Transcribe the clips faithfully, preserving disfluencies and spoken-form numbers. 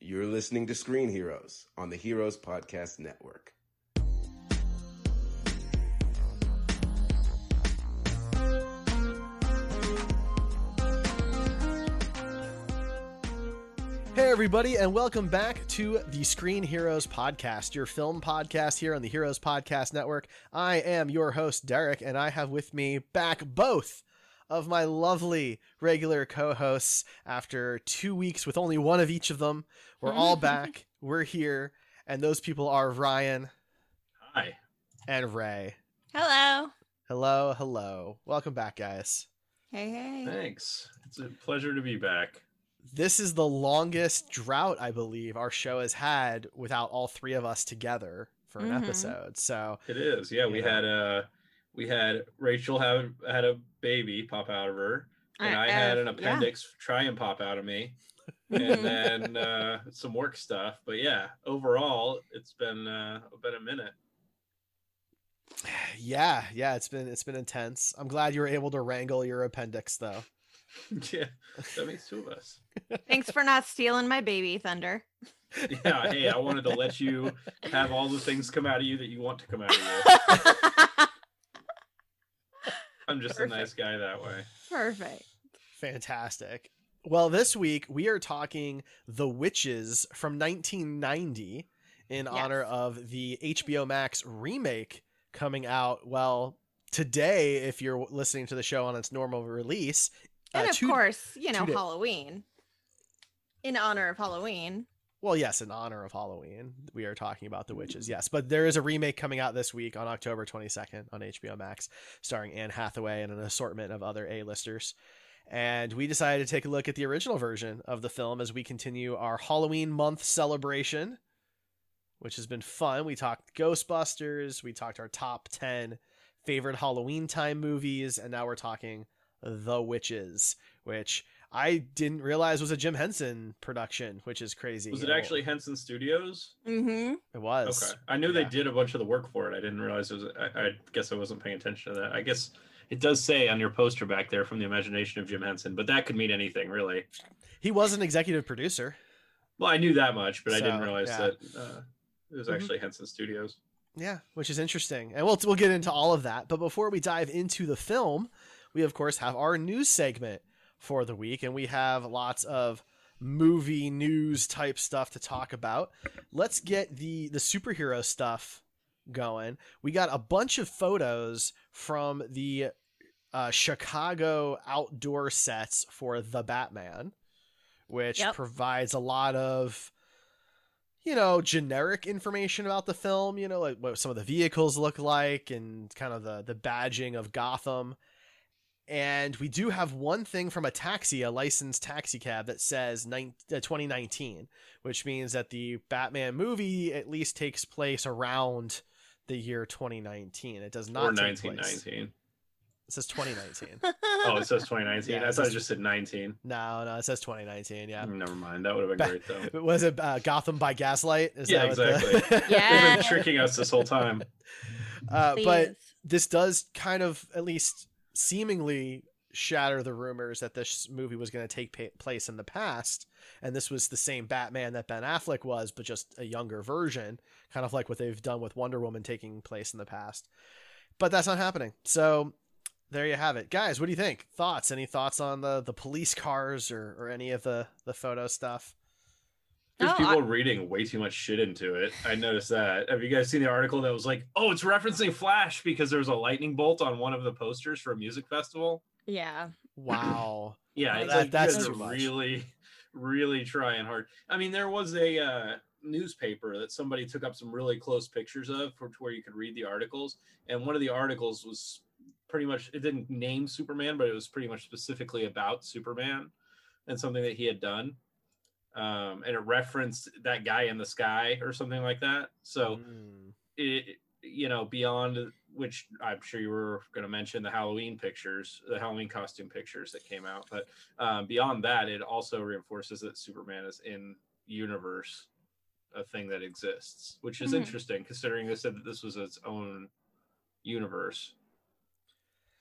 You're listening to Screen Heroes on the Heroes Podcast Network. Hey everybody, and welcome back to the Screen Heroes Podcast, your film podcast here on the Heroes Podcast Network. I am your host, Derek, and I have with me back both of my lovely regular co-hosts after two weeks with only one of each of them. We're all back. We're here. And those people are Ryan. Hi. And Ray. Hello. Hello. Hello. Welcome back, guys. Hey, hey. Thanks. It's a pleasure to be back. This is the longest drought, I believe, our show has had without all three of us together for an mm-hmm. episode. So it is. Yeah, we know. had a we had Rachel have had a baby pop out of her, and I, I had an appendix yeah. try and pop out of me, and then uh, some work stuff. But yeah, overall, it's been uh, been a minute. Yeah, yeah, it's been it's been intense. I'm glad you were able to wrangle your appendix, though. Yeah, that makes two of us. Thanks for not stealing my baby, Thunder. Yeah, hey, I wanted to let you have all the things come out of you that you want to come out of you. I'm just Perfect. a nice guy that way. Perfect. Fantastic. Well, this week we are talking The Witches from nineteen ninety in yes. honor of the H B O Max remake coming out, well, today, if you're listening to the show on its normal release. And uh, of two, course, you know, Halloween. In honor of Halloween. Well, yes, in honor of Halloween. We are talking about The Witches, yes. But there is a remake coming out this week on October twenty-second on H B O Max, starring Anne Hathaway and an assortment of other A-listers. And we decided to take a look at the original version of the film as we continue our Halloween month celebration, which has been fun. We talked Ghostbusters. We talked our top ten favorite Halloween time movies. And now we're talking The Witches, which I didn't realize was a Jim Henson production, which is crazy. Was it actually Henson Studios? Mm-hmm. It was. Okay. I knew yeah. they did a bunch of the work for it. I didn't realize it was. I, I guess I wasn't paying attention to that. I guess it does say on your poster back there, from the imagination of Jim Henson, but that could mean anything, really. He was an executive producer. Well, I knew that much, but so, I didn't realize yeah. that uh, it was mm-hmm. actually Henson Studios. Yeah, which is interesting. And we'll we'll get into all of that. But before we dive into the film, we, of course, have our news segment for the week, and we have lots of movie news type stuff to talk about. Let's get the, the superhero stuff going. We got a bunch of photos from the uh, Chicago outdoor sets for The Batman, which yep. provides a lot of, you know, generic information about the film, you know, like what some of the vehicles look like and kind of the, the badging of Gotham. And we do have one thing from a taxi, a licensed taxi cab that says twenty nineteen, which means that the Batman movie at least takes place around the year twenty nineteen. It does not or take nineteen nineteen. Place. It says twenty nineteen. Oh, it says twenty nineteen. Yeah, I thought it just said nineteen. No, no, it says twenty nineteen. Yeah. Never mind. That would have been ba- great, though. Was it uh, Gotham by Gaslight? Is yeah, that exactly. The- yeah. They've been tricking us this whole time. Uh, but this does kind of at least seemingly shatter the rumors that this movie was going to take pa- place in the past, and this was the same Batman that Ben Affleck was, but just a younger version, kind of like what they've done with Wonder Woman taking place in the past. But that's not happening. So there you have it, guys. What do you think? Thoughts? Any thoughts on the the police cars or or any of the the photo stuff? There's oh, people I... reading way too much shit into it. I noticed that. Have you guys seen the article that was like, oh, it's referencing Flash because there's a lightning bolt on one of the posters for a music festival? Yeah. Wow. Yeah, no, that, like, that's really, really trying hard. I mean, there was a uh, newspaper that somebody took up some really close pictures of for, to where you could read the articles. And one of the articles was pretty much, it didn't name Superman, but it was pretty much specifically about Superman and something that he had done. Um, and it referenced that guy in the sky or something like that. So, mm. it, you know, beyond, which I'm sure you were going to mention, the Halloween pictures, the Halloween costume pictures that came out. But um, beyond that, it also reinforces that Superman is in universe, a thing that exists, which is mm-hmm. interesting considering they said that this was its own universe.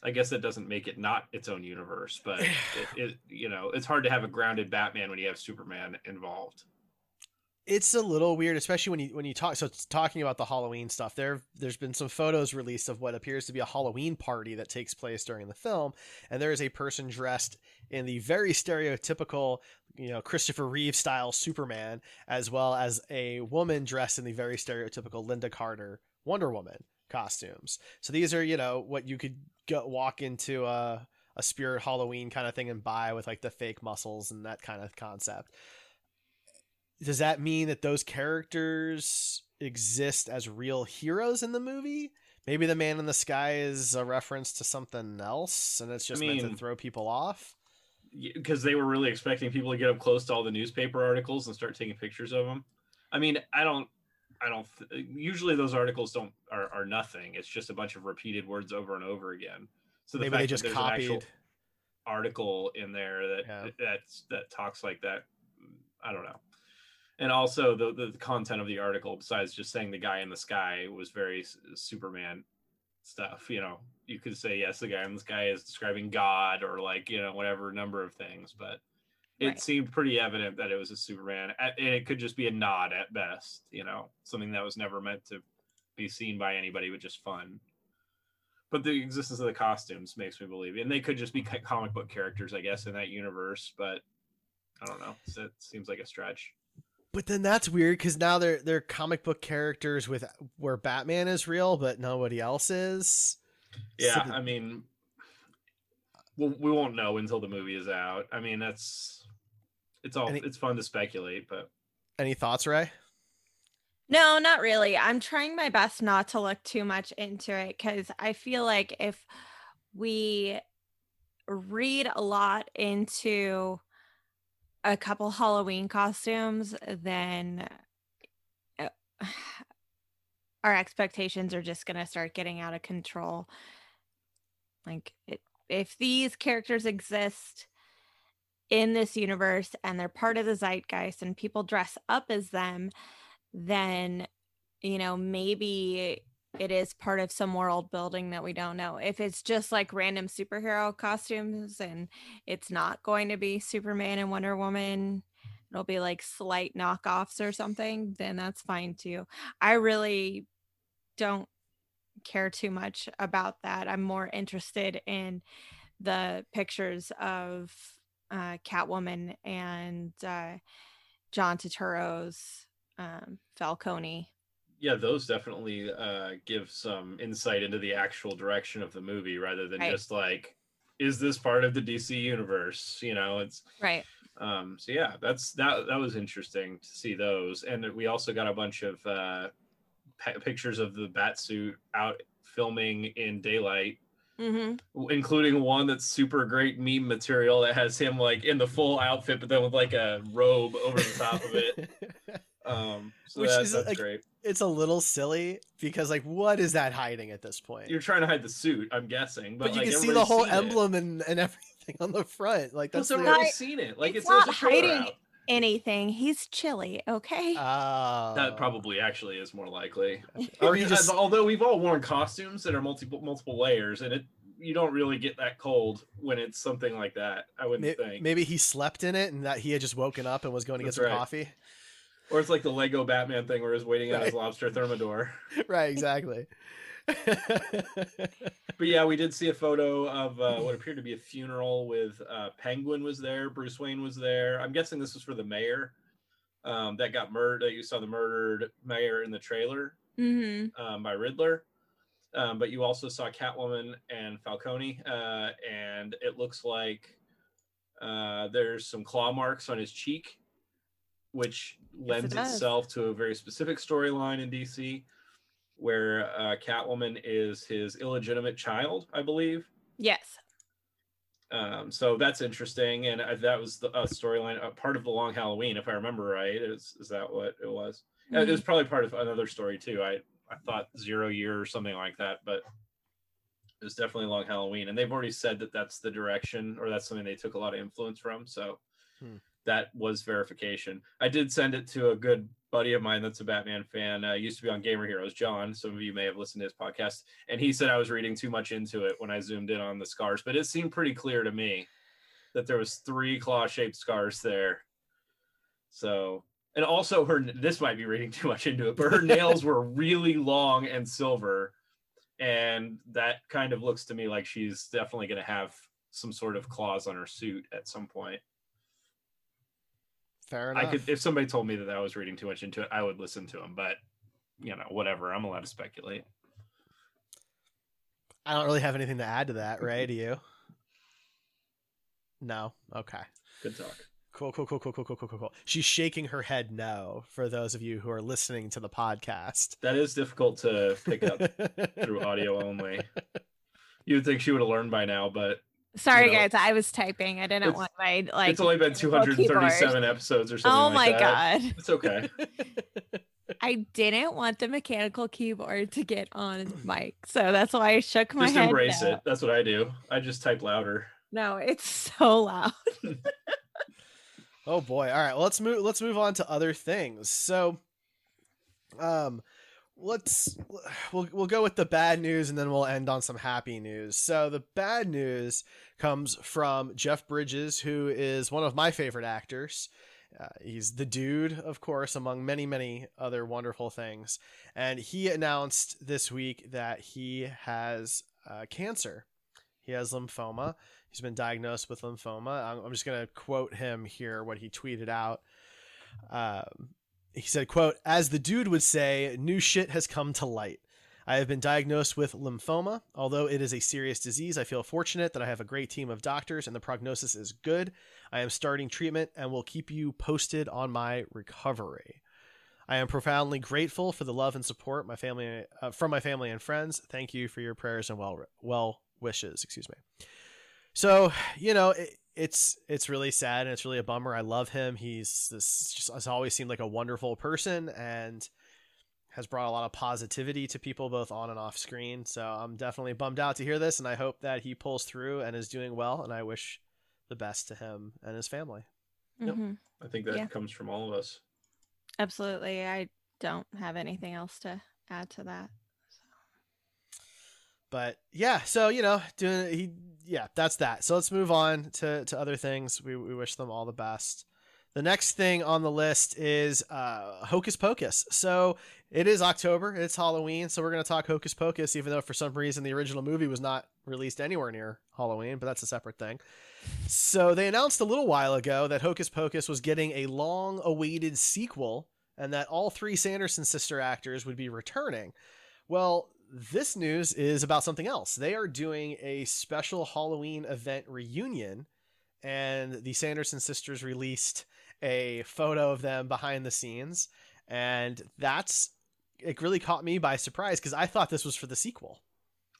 I guess that doesn't make it not its own universe, but it, it, you know, it's hard to have a grounded Batman when you have Superman involved. It's a little weird, especially when you when you talk. So it's talking about the Halloween stuff, there there's been some photos released of what appears to be a Halloween party that takes place during the film, and there is a person dressed in the very stereotypical, you know, Christopher Reeve style Superman, as well as a woman dressed in the very stereotypical Linda Carter Wonder Woman costumes. So these are, you know, what you could go walk into a a Spirit Halloween kind of thing and buy, with like the fake muscles and that kind of concept. Does that mean that those characters exist as real heroes in the movie? Maybe the man in the sky is a reference to something else, and it's just I mean, meant to throw people off. Because they were really expecting people to get up close to all the newspaper articles and start taking pictures of them. I mean, I don't, I don't. Th- usually those articles don't are, are nothing. It's just a bunch of repeated words over and over again. So the maybe fact they just that there's copied an actual article in there that yeah. that's that talks like that. I don't know. And also the, the the content of the article, besides just saying the guy in the sky, was very s- Superman stuff. You know, you could say, yes, the guy in the sky is describing God, or like, you know, whatever number of things. But it right. seemed pretty evident that it was a Superman. And it could just be a nod at best, you know, something that was never meant to be seen by anybody, but just fun. But the existence of the costumes makes me believe. And they could just be comic book characters, I guess, in that universe. But I don't know. It seems like a stretch. But then that's weird, because now they're they're comic book characters with where Batman is real, but nobody else is. Yeah, so the, I mean, we we won't know until the movie is out. I mean, that's it's all any, it's fun to speculate. But any thoughts, Ray? No, not really. I'm trying my best not to look too much into it, because I feel like if we read a lot into a couple Halloween costumes, then our expectations are just going to start getting out of control. Like, it, if these characters exist in this universe and they're part of the zeitgeist and people dress up as them, then, you know, maybe it is part of some world building that we don't know. If it's just like random superhero costumes and it's not going to be Superman and Wonder Woman, it'll be like slight knockoffs or something, then that's fine too. I really don't care too much about that. I'm more interested in the pictures of uh, Catwoman and uh, John Turturro's um, Falcone. Yeah, those definitely uh, give some insight into the actual direction of the movie, rather than right. just like, is this part of the D C universe? You know, it's right. Um, so yeah, that's that. That was interesting to see those, and we also got a bunch of uh, p- pictures of the Batsuit out filming in daylight, mm-hmm. including one that's super great meme material that has him like in the full outfit, but then with like a robe over the top of it. Um, so Which that, is that's like, great. It's a little silly, because like, what is that hiding at this point? You're trying to hide the suit, I'm guessing, but, but you like, can see the whole emblem and, and everything on the front. Like, that's well, so I've seen it. Like, it's, it's not hiding anything. He's chilly, okay? Uh, that probably actually is more likely. Or you just... Although we've all worn costumes that are multiple multiple layers, and it you don't really get that cold when it's something like that. I wouldn't maybe, think. Maybe he slept in it, and that he had just woken up and was going to that's get some right. coffee. Or it's like the Lego Batman thing where he's waiting right. on his lobster thermidor. Right, exactly. But yeah, we did see a photo of uh, what appeared to be a funeral with uh, Penguin was there, Bruce Wayne was there. I'm guessing this was for the mayor. um, that got murdered, that you saw the murdered mayor in the trailer mm-hmm. um, by Riddler. Um, but you also saw Catwoman and Falcone, uh, and it looks like uh, there's some claw marks on his cheek, which lends yes, it itself to a very specific storyline in D C, where uh, Catwoman is his illegitimate child, I believe. Yes. Um, so that's interesting, and I, that was the uh, storyline, uh, part of the Long Halloween, if I remember right. Is is that what it was? Mm-hmm. It was probably part of another story too. I. I thought Zero Year or something like that, but it was definitely Long Halloween. And they've already said that that's the direction, or that's something they took a lot of influence from. So hmm. that was verification. I did send it to a good buddy of mine that's a Batman fan. Uh, used to be on Gamer Heroes, John. Some of you may have listened to his podcast. And he said I was reading too much into it when I zoomed in on the scars. But it seemed pretty clear to me that there was three claw-shaped scars there. So... And also her, this might be reading too much into it, but her nails were really long and silver. And that kind of looks to me like she's definitely going to have some sort of claws on her suit at some point. Fair enough. I could, if somebody told me that I was reading too much into it, I would listen to him, but you know, whatever. I'm allowed to speculate. I don't really have anything to add to that, Ray. Do you? No. Okay. Good talk. Cool, cool, cool, cool, cool, cool, cool, cool, cool. She's shaking her head no for those of you who are listening to the podcast. That is difficult to pick up through audio only. You would think she would have learned by now, but... Sorry, you know, guys. I was typing. I didn't want my... like. It's only been two hundred thirty-seven episodes or something. Oh, my like that. God. It's okay. I didn't want the mechanical keyboard to get on the mic, so that's why I shook my just head. Just embrace no. it. That's what I do. I just type louder. No, it's so loud. Oh boy. All right. Well, let's move, let's move on to other things. So, um, let's, we'll, we'll go with the bad news and then we'll end on some happy news. So the bad news comes from Jeff Bridges, who is one of my favorite actors. Uh, he's the Dude, of course, among many, many other wonderful things. And he announced this week that he has uh, cancer. He has lymphoma. He's been diagnosed with lymphoma. I'm just going to quote him here, what he tweeted out. Um, he said, quote, "As the Dude would say, new shit has come to light. I have been diagnosed with lymphoma. Although it is a serious disease, I feel fortunate that I have a great team of doctors and the prognosis is good. I am starting treatment and will keep you posted on my recovery. I am profoundly grateful for the love and support my family uh, from my family and friends. Thank you for your prayers and well well wishes. Excuse me." So, you know, it, it's it's really sad and it's really a bummer. I love him. He's this just has always seemed like a wonderful person and has brought a lot of positivity to people both on and off screen. So I'm definitely bummed out to hear this, and I hope that he pulls through and is doing well, and I wish the best to him and his family. Mm-hmm. Yep. I think that yeah. comes from all of us. Absolutely. I don't have anything else to add to that. But yeah, so, you know, doing he, yeah, that's that. So let's move on to, to other things. We, we wish them all the best. The next thing on the list is uh, Hocus Pocus. So it is October. It's Halloween. So we're going to talk Hocus Pocus, even though for some reason the original movie was not released anywhere near Halloween, but that's a separate thing. So they announced a little while ago that Hocus Pocus was getting a long awaited sequel and that all three Sanderson sister actors would be returning. Well, this news is about something else. They are doing a special Halloween event reunion, and the Sanderson sisters released a photo of them behind the scenes. And that's, it really caught me by surprise because I thought this was for the sequel.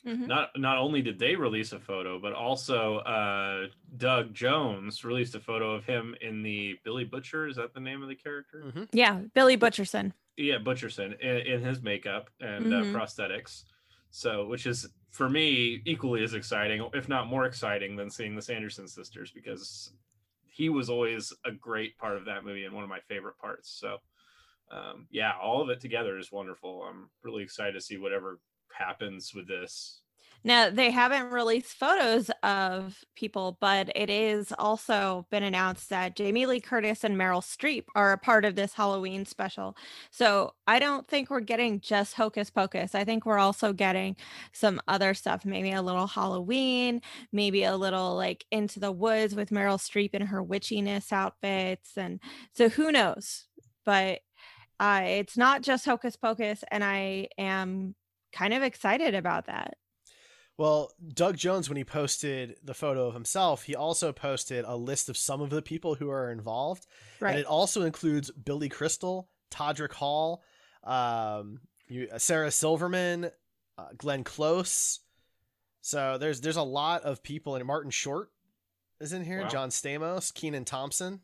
Mm-hmm. Not, not only did they release a photo, but also uh, Doug Jones released a photo of him in the Billy Butcher. Is that the name of the character? Mm-hmm. Yeah. Billy Butcherson. Yeah, Butcherson in, in his makeup and mm-hmm. uh, prosthetics. So, which is for me equally as exciting, if not more exciting, than seeing the Sanderson sisters, because he was always a great part of that movie and one of my favorite parts. So, um, yeah, all of it together is wonderful. I'm really excited to see whatever happens with this. Now, they haven't released photos of people, but it is also been announced that Jamie Lee Curtis and Meryl Streep are a part of this Halloween special. So I don't think we're getting just Hocus Pocus. I think we're also getting some other stuff, maybe a little Halloween, maybe a little like Into the Woods with Meryl Streep in her witchiness outfits. And so who knows? but uh, it's not just Hocus Pocus, and I am kind of excited about that. Well, Doug Jones, when he posted the photo of himself, he also posted a list of some of the people who are involved. Right. And it also includes Billy Crystal, Todrick Hall, um, you, uh, Sarah Silverman, uh, Glenn Close. So there's there's a lot of people. And Martin Short is in here. Wow. John Stamos, Kenan Thompson.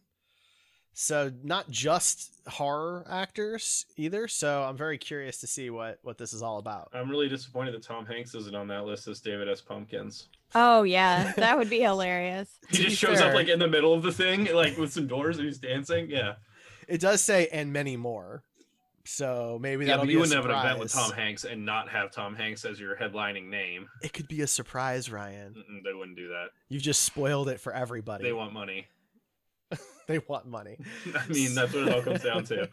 So not just horror actors either. So I'm very curious to see what, what this is all about. I'm really disappointed that Tom Hanks isn't on that list as David S. Pumpkins. Oh yeah, that would be hilarious. He just shows sure. up like in the middle of the thing, like with some doors, and he's dancing. Yeah, it does say "and many more." So maybe yeah, that'll be a surprise. You wouldn't have an event with Tom Hanks and not have Tom Hanks as your headlining name. It could be a surprise, Ryan. Mm-mm, they wouldn't do that. You've just spoiled it for everybody. They want money. They want money. I mean, that's what it all comes down to.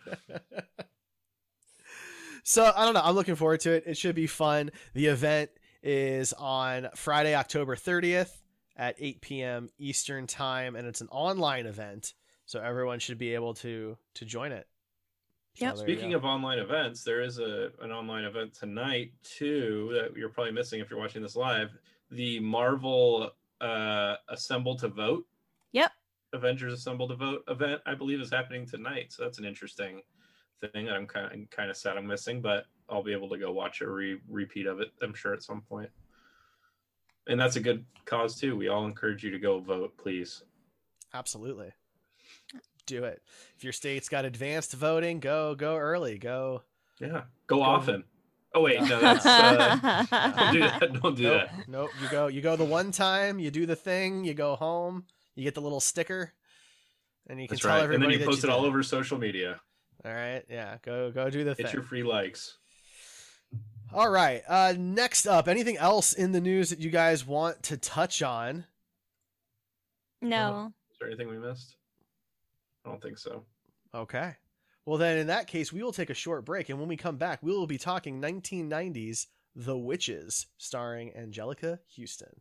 So I don't know. I'm looking forward to it. It should be fun. The event is on Friday, October thirtieth at eight p.m. Eastern time, and it's an online event. So everyone should be able to to join it. So yep. Speaking of online events, there is a an online event tonight too that you're probably missing if you're watching this live. The Marvel uh, Assemble to Vote. Yep. Avengers Assemble to Vote event, I believe, is happening tonight. So that's an interesting thing that I'm kind of, kind of sad I'm missing, but I'll be able to go watch a re- repeat of it, I'm sure, at some point. And that's a good cause too. We all encourage you to go vote, please. Absolutely. Do it. If your state's got advanced voting, go go early. Go. Yeah. Go, go often. Oh wait, no, that's uh, don't do that. Don't do nope. that. Nope. You go. You go the one time. You do the thing. You go home. You get the little sticker, and you can That's tell right. everybody. And then you post you it all over social media. All right, yeah, go go do the get thing. Get your free likes. All right, uh, next up, anything else in the news that you guys want to touch on? No. Uh, is there anything we missed? I don't think so. Okay. Well, then in that case, we will take a short break, and when we come back, we will be talking nineteen nineties The Witches, starring Anjelica Huston.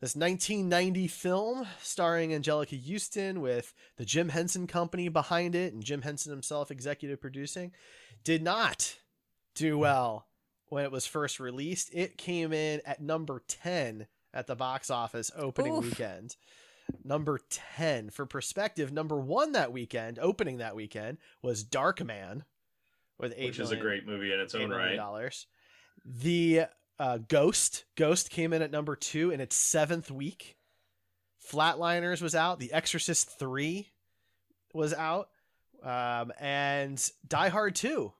This nineteen ninety film starring Anjelica Huston with the Jim Henson Company behind it and Jim Henson himself executive producing did not do well when it was first released. It came in at number ten at the box office opening Oof. weekend. Number ten. For perspective, number one that weekend, opening that weekend, was Darkman with eight Which million, is a great movie in its own right. dollars. The Uh, Ghost. Ghost came in at number two in its seventh week. Flatliners was out. The Exorcist three was out. Um, and Die Hard two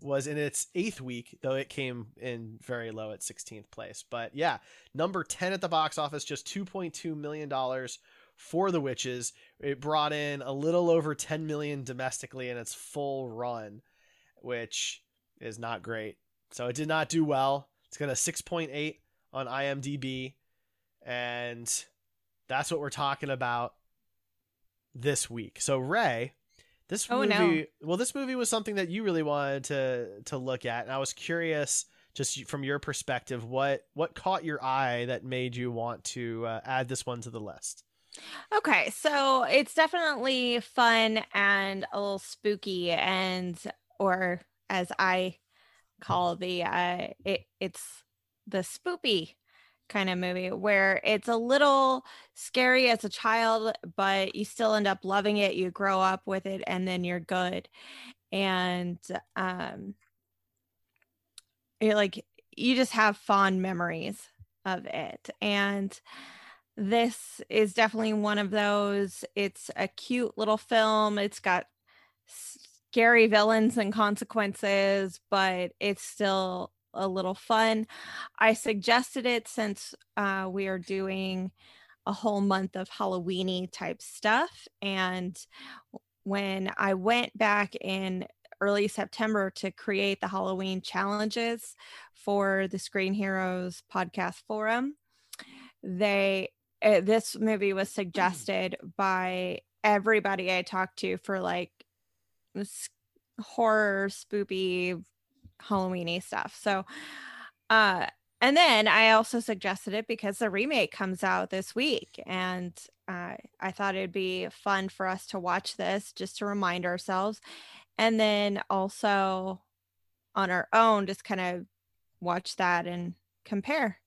was in its eighth week, though it came in very low at sixteenth place. But yeah, number ten at the box office, just two point two million dollars for The Witches. It brought in a little over ten million dollars domestically in its full run, which is not great. So it did not do well. It's got a six point eight on I M D B, and that's what we're talking about this week. So, Ray, this oh, movie, no. well, this movie was something that you really wanted to to look at, and I was curious, just from your perspective, what what caught your eye that made you want to uh, add this one to the list? Okay, so it's definitely fun and a little spooky, and or as I. call the uh it it's the spoopy kind of movie where it's a little scary as a child, but you still end up loving it. You grow up with it and then you're good. And um, you're like, you just have fond memories of it. And this is definitely one of those. It's a cute little film. It's got scary villains and consequences, but it's still a little fun. I suggested it since uh, we are doing a whole month of Halloween-y type stuff. And when I went back in early September to create the Halloween challenges for the Screen Heroes podcast forum, they uh, this movie was suggested by everybody I talked to for like this horror, spoopy, Halloween-y stuff. So, uh, and then I also suggested it because the remake comes out this week, and uh, I thought it'd be fun for us to watch this just to remind ourselves, and then also on our own, just kind of watch that and compare.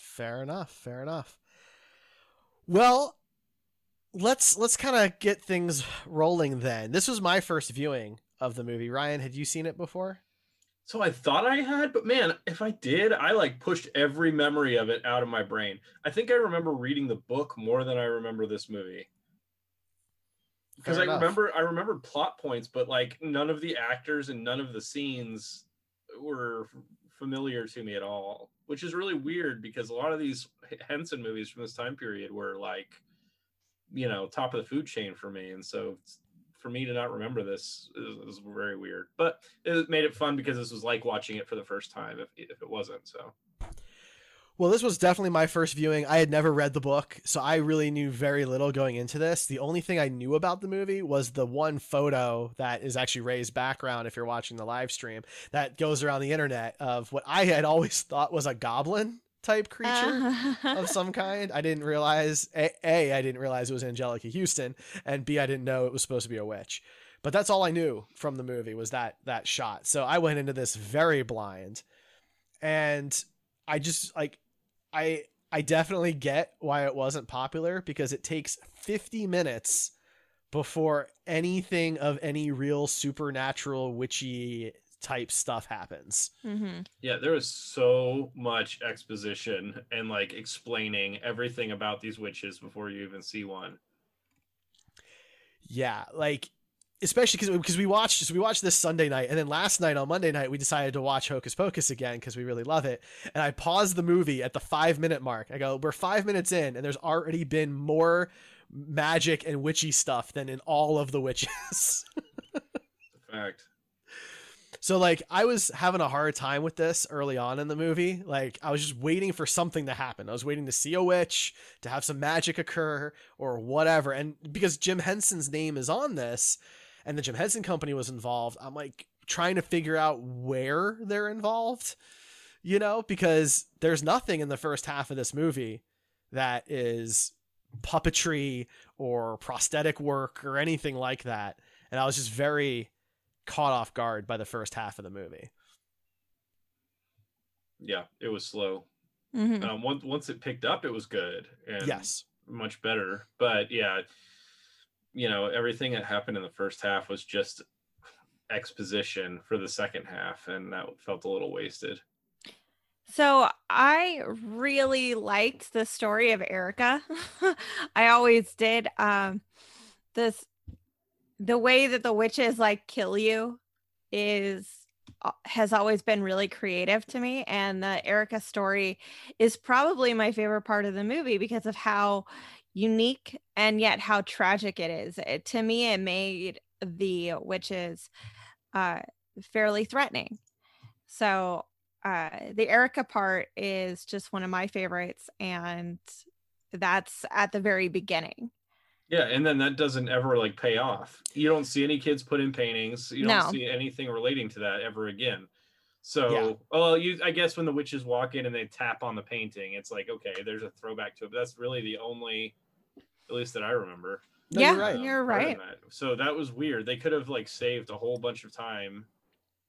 Fair enough. Fair enough. Well, let's let's kind of get things rolling then. This was my first viewing of the movie. Ryan, had you seen it before? So I thought I had, but man, if I did, I like pushed every memory of it out of my brain. I think I remember reading the book more than I remember this movie. Because I remember I remember plot points, but like none of the actors and none of the scenes were familiar to me at all, which is really weird because a lot of these Henson movies from this time period were like, you know, top of the food chain for me. And so for me to not remember this is, is very weird, but it made it fun because this was like watching it for the first time if, if it wasn't. So, well, this was definitely my first viewing. I had never read the book, so I really knew very little going into this. The only thing I knew about the movie was the one photo that is actually Ray's background, if you're watching the live stream, that goes around the internet of what I had always thought was a goblin type creature uh-huh. of some kind. I didn't realize a, a I didn't realize it was Anjelica Huston, and B, I didn't know it was supposed to be a witch. But that's all I knew from the movie was that that shot. So I went into this very blind, and I just like I I definitely get why it wasn't popular, because it takes fifty minutes before anything of any real supernatural witchy type stuff happens. Mm-hmm. Yeah, there was so much exposition and like explaining everything about these witches before you even see one. Yeah, like especially because because we watched so we watched this Sunday night, and then last night on Monday night we decided to watch Hocus Pocus again because we really love it. And I paused the movie at the five minute mark. I go, we're five minutes in, and there's already been more magic and witchy stuff than in all of the Witches. Fact. So like I was having a hard time with this early on in the movie. Like I was just waiting for something to happen. I was waiting to see a witch, to have some magic occur or whatever. And because Jim Henson's name is on this and the Jim Henson Company was involved, I'm like trying to figure out where they're involved, you know, because there's nothing in the first half of this movie that is puppetry or prosthetic work or anything like that. And I was just very caught off guard by the first half of the movie. Yeah, it was slow. Mm-hmm. Um, once once it picked up, it was good and yes, much better. But yeah, you know, everything that happened in the first half was just exposition for the second half, and that felt a little wasted. So I really liked the story of Erica. I always did. Um, this. The way that the witches like kill you is has always been really creative to me, and the Erica story is probably my favorite part of the movie because of how unique and yet how tragic it is. It, to me, it made the witches uh, fairly threatening. So uh, the Erica part is just one of my favorites, and that's at the very beginning. Yeah, and then that doesn't ever like pay off. You don't see any kids put in paintings. You don't no. see anything relating to that ever again. So, yeah. well, you I guess when the witches walk in and they tap on the painting, it's like, okay, there's a throwback to it. But that's really the only, at least that I remember. No, yeah, you're right. You're right. That. So that was weird. They could have like saved a whole bunch of time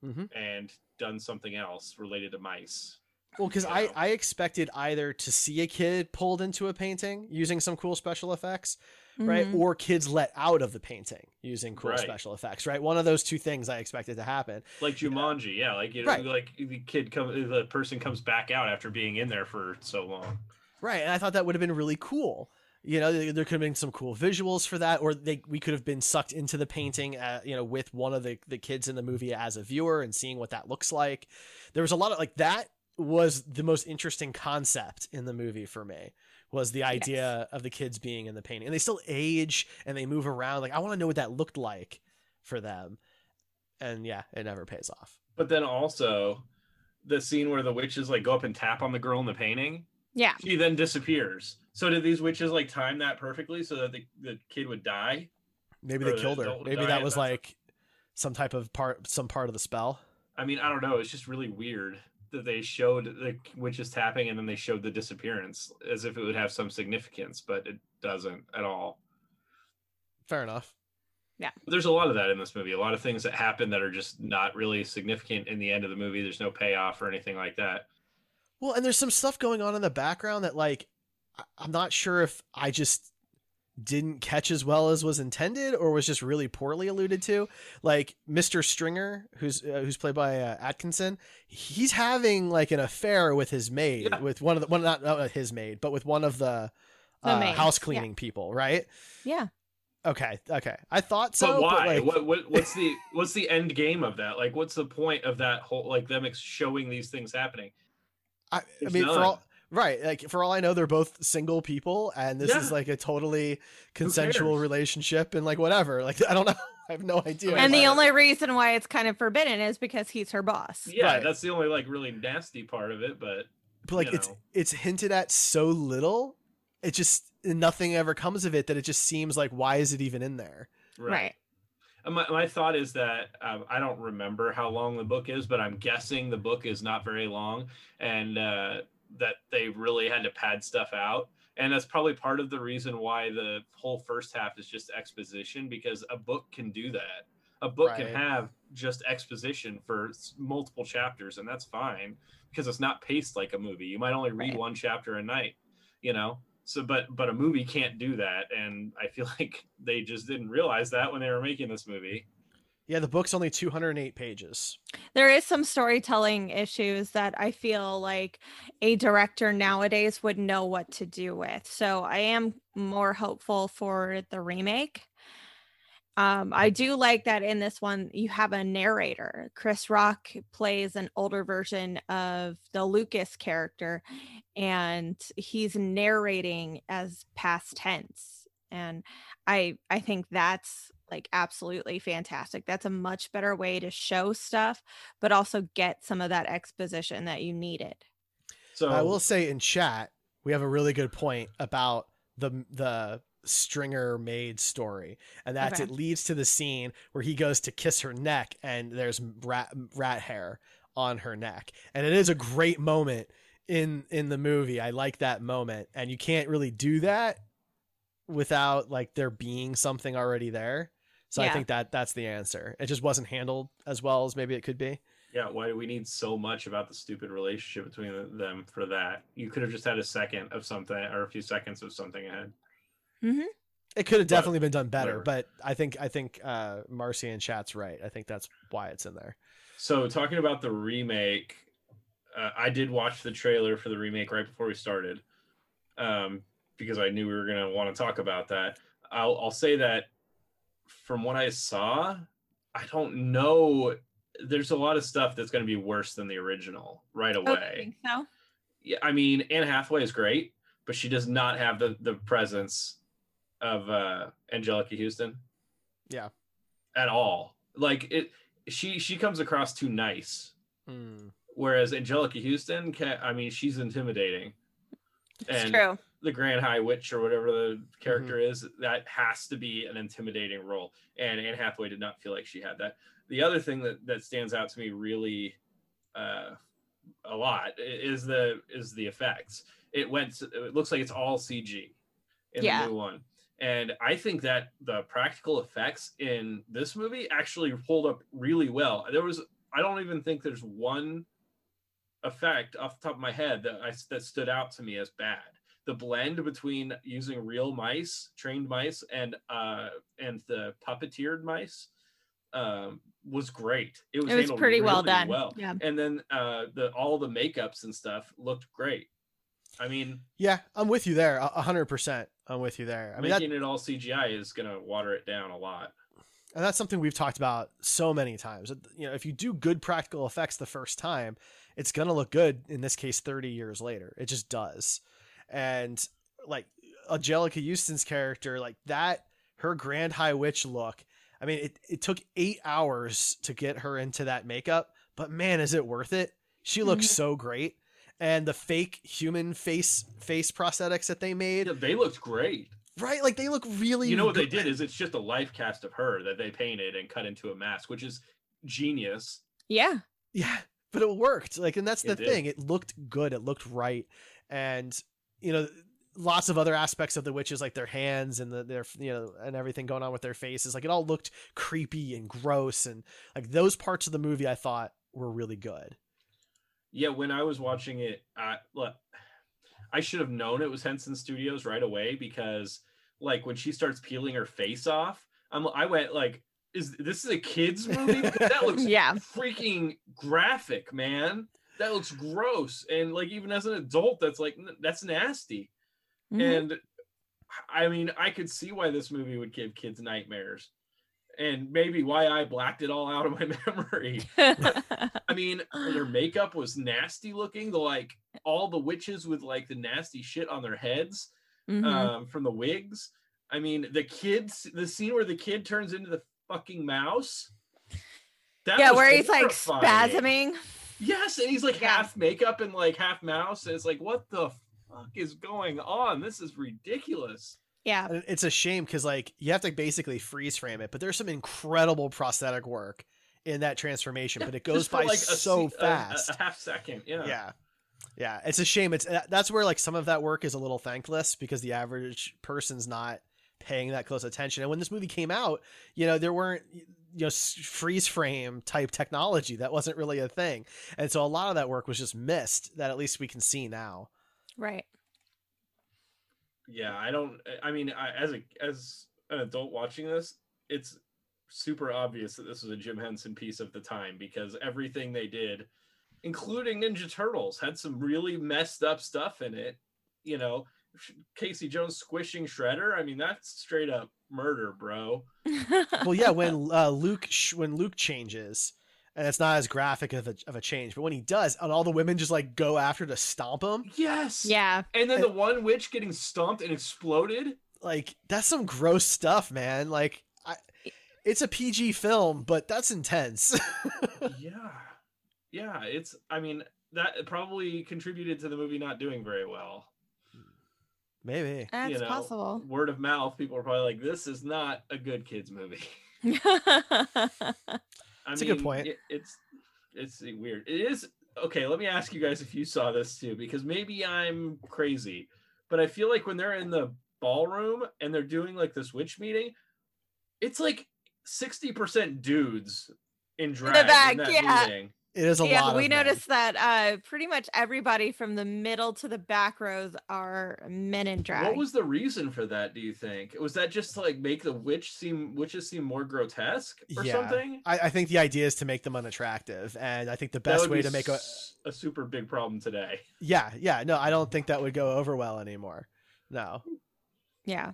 mm-hmm. and done something else related to mice. Well, because so. I, I expected either to see a kid pulled into a painting using some cool special effects, mm-hmm. right? Or kids let out of the painting using cool right. special effects, right? One of those two things I expected to happen. Like Jumanji, you know? yeah. Like, you know, right. like the kid comes, the person comes back out after being in there for so long. Right. And I thought that would have been really cool. You know, there could have been some cool visuals for that, or they we could have been sucked into the painting, uh, you know, with one of the, the kids in the movie as a viewer and seeing what that looks like. There was a lot of like that was the most interesting concept in the movie for me, was the idea yes. of the kids being in the painting, and they still age and they move around. Like, I want to know what that looked like for them. And yeah, it never pays off. But then also the scene where the witches like go up and tap on the girl in the painting. Yeah. She then disappears. So did these witches like time that perfectly so that the, the kid would die? Maybe they killed her. Maybe that was like some type of part, some part of the spell. I mean, I don't know. It's just really weird that they showed the witches tapping and then they showed the disappearance as if it would have some significance, but it doesn't at all. Fair enough. Yeah. There's a lot of that in this movie. A lot of things that happen that are just not really significant in the end of the movie. There's no payoff or anything like that. Well, and there's some stuff going on in the background that like, I'm not sure if I just didn't catch as well as was intended or was just really poorly alluded to. Like Mister Stringer, who's uh, who's played by uh, Atkinson, he's having like an affair with his maid, yeah. with one of the well, not, not his maid, but with one of the, the uh, house cleaning yeah. people, right? Yeah. Okay. Okay. I thought so. But why? But like... what, what, what's the what's the end game of that? Like, what's the point of that whole like them ex- showing these things happening? I, I mean, none. for all. Right. Like, for all I know, they're both single people, and this yeah. is like a totally consensual relationship and like whatever. Like, I don't know. I have no idea. And the it. only reason why it's kind of forbidden is because he's her boss. Yeah. Right. That's the only like really nasty part of it. But, but like, you know. it's it's hinted at so little. It just nothing ever comes of it that it just seems like, why is it even in there? Right. right. My, my thought is that um, I don't remember how long the book is, but I'm guessing the book is not very long. And, uh, that they really had to pad stuff out, and that's probably part of the reason why the whole first half is just exposition, because a book can do that. A book right. can have just exposition for multiple chapters, and that's fine because it's not paced like a movie. You might only read right. one chapter a night, you know. So but but a movie can't do that, and I feel like they just didn't realize that when they were making this movie. Yeah, the book's only two hundred eight pages. There is some storytelling issues that I feel like a director nowadays would know what to do with. So I am more hopeful for the remake. Um, I do like that in this one, you have a narrator. Chris Rock plays an older version of the Lucas character, and he's narrating as past tense. And I I think that's like absolutely fantastic. That's a much better way to show stuff, but also get some of that exposition that you needed. So I will say in chat, we have a really good point about the, the Stringer maid story. And that's, okay. it leads to the scene where he goes to kiss her neck and there's rat, rat hair on her neck. And it is a great moment in, in the movie. I like that moment, and you can't really do that without like there being something already there. So yeah. I think that that's the answer. It just wasn't handled as well as maybe it could be. Yeah. Why do we need so much about the stupid relationship between them for that? You could have just had a second of something or a few seconds of something ahead. Mm-hmm. It could have definitely but, been done better, whatever. but I think, I think uh, Marcy and chat's right. I think that's why it's in there. So talking about the remake, uh, I did watch the trailer for the remake right before we started. Um, because I knew we were going to want to talk about that. I'll, I'll say that from what I saw, I don't know. There's a lot of stuff that's going to be worse than the original right away. Oh, I think so. Yeah, I mean, Anne Hathaway is great, but she does not have the, the presence of uh, Anjelica Huston. Yeah. At all. Like, it, she, she comes across too nice. Mm. Whereas Anjelica Huston, can, I mean, she's intimidating. It's and true. The Grand High Witch or whatever the character mm-hmm. is, that has to be an intimidating role. And Anne Hathaway did not feel like she had that. The other thing that, that stands out to me really uh, a lot is the is the effects. It went. To, it looks like it's all C G in yeah. the new one. And I think that the practical effects in this movie actually hold up really well. There was, I don't even think there's one effect off the top of my head that I that stood out to me as bad. The blend between using real mice, trained mice, and uh and the puppeteered mice um was great. It was, it was pretty really well done. Well. Yeah. And then uh the all the makeups and stuff looked great. I mean, yeah, I'm with you there. A hundred percent. I'm with you there. I mean, making that, it all C G I is going to water it down a lot. And that's something we've talked about so many times. You know, if you do good practical effects the first time, it's going to look good. In this case, thirty years later, it just does. And like Anjelica Huston's character, like that, her Grand High Witch look. I mean, it, it took eight hours to get her into that makeup, but man, is it worth it? She looks mm-hmm. so great. And the fake human face face prosthetics that they made. Yeah, they looked great. Right? Like, they look really... You know what good. They did is it's just a life cast of her that they painted and cut into a mask, which is genius. Yeah. Yeah. But it worked. Like, and that's the it thing. Did. It looked good. It looked right. And, you know, lots of other aspects of the witches, like their hands and the, their, you know, and everything going on with their faces. Like, it all looked creepy and gross. And, like, those parts of the movie I thought were really good. Yeah, when I was watching it, I, I should have known it was Henson Studios right away, because, like, when she starts peeling her face off, I'm, I went, like, is this is a kid's movie? That looks yeah. freaking graphic, man. That looks gross. And, like, even as an adult, that's, like, that's nasty. Mm-hmm. And, I mean, I could see why this movie would give kids nightmares. And maybe why I blacked it all out of my memory. I mean, their makeup was nasty looking. The like all the witches with like the nasty shit on their heads mm-hmm. um, from the wigs. I mean, the kids, the scene where the kid turns into the fucking mouse. That yeah, where he's like spasming. Yes, and he's like yeah. half makeup and like half mouse. And it's like, what the fuck is going on? This is ridiculous. Yeah, it's a shame because like you have to basically freeze frame it, but there's some incredible prosthetic work in that transformation, but it goes by like so a, fast, a, a half second. Yeah, yeah, yeah. It's a shame. It's that's where like some of that work is a little thankless because the average person's not paying that close attention. And when this movie came out, you know, there weren't you know freeze frame type technology. That wasn't really a thing, and so a lot of that work was just missed. That at least we can see now, right? Yeah, I don't. I mean, I, as a as an adult watching this, it's super obvious that this was a Jim Henson piece of the time because everything they did, including Ninja Turtles, had some really messed up stuff in it. You know, Casey Jones squishing Shredder. I mean, that's straight up murder, bro. Well, yeah, when uh, Luke when Luke changes, and it's not as graphic of a, of a change, but when he does, and all the women just like go after to stomp him. Yes. Yeah. And then and, the one witch getting stomped and exploded. Like that's some gross stuff, man. Like I, it's a P G film, but that's intense. yeah. Yeah. It's, I mean, that probably contributed to the movie not doing very well. Maybe. That's you know, possible. Word of mouth. People are probably like, this is not a good kids movie. I That's mean, a good point. It, it's it's weird. It is. Okay, let me ask you guys if you saw this too, because maybe I'm crazy, but I feel like when they're in the ballroom and they're doing like this witch meeting, it's like sixty percent dudes in drag in the back, in that yeah. meeting. It is a yeah, lot. Yeah, we of noticed men. that uh, pretty much everybody from the middle to the back rows are men in drag. What was the reason for that? Do you think was that just to, like make the witch seem witches seem more grotesque or yeah. something? I, I think the idea is to make them unattractive, and I think the best way to make a a super big problem today. Yeah, yeah, no, I don't think that would go over well anymore. No. Yeah,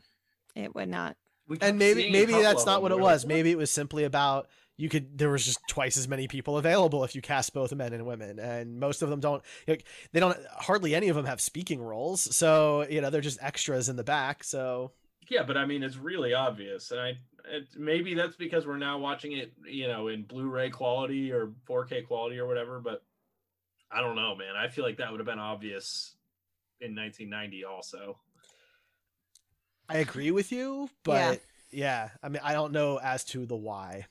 it would not. And maybe maybe that's not what it was. Maybe it was simply about. You could, there was just twice as many people available if you cast both men and women. And most of them don't, they don't, hardly any of them have speaking roles. So, you know, they're just extras in the back. So. Yeah. But I mean, it's really obvious. And I, it, maybe that's because we're now watching it, you know, in Blu-ray quality or four K quality or whatever, but I don't know, man. I feel like that would have been obvious in nineteen ninety also. I agree with you, but yeah, yeah I mean, I don't know as to the why.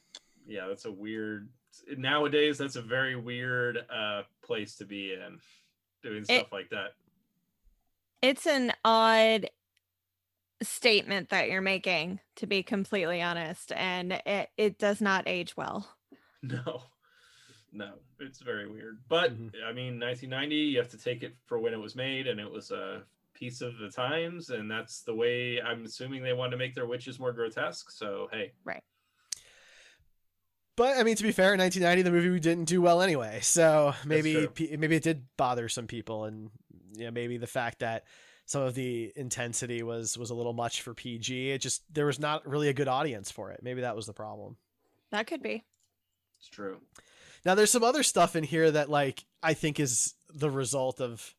Yeah, that's a weird nowadays. That's a very weird uh, place to be in, doing stuff it, like that. It's an odd statement that you're making, to be completely honest, and it, it does not age well. No, no, it's very weird. But mm-hmm. I mean, nineteen ninety, you have to take it for when it was made, and it was a piece of the times, and that's the way I'm assuming they wanted to make their witches more grotesque. So hey, right. But I mean, to be fair, in nineteen ninety, the movie didn't do well anyway. So maybe maybe it did bother some people, and yeah, maybe the fact that some of the intensity was was a little much for P G. It just, there was not really a good audience for it. Maybe that was the problem. That could be. It's true. Now there's some other stuff in here that, like, I think is the result of,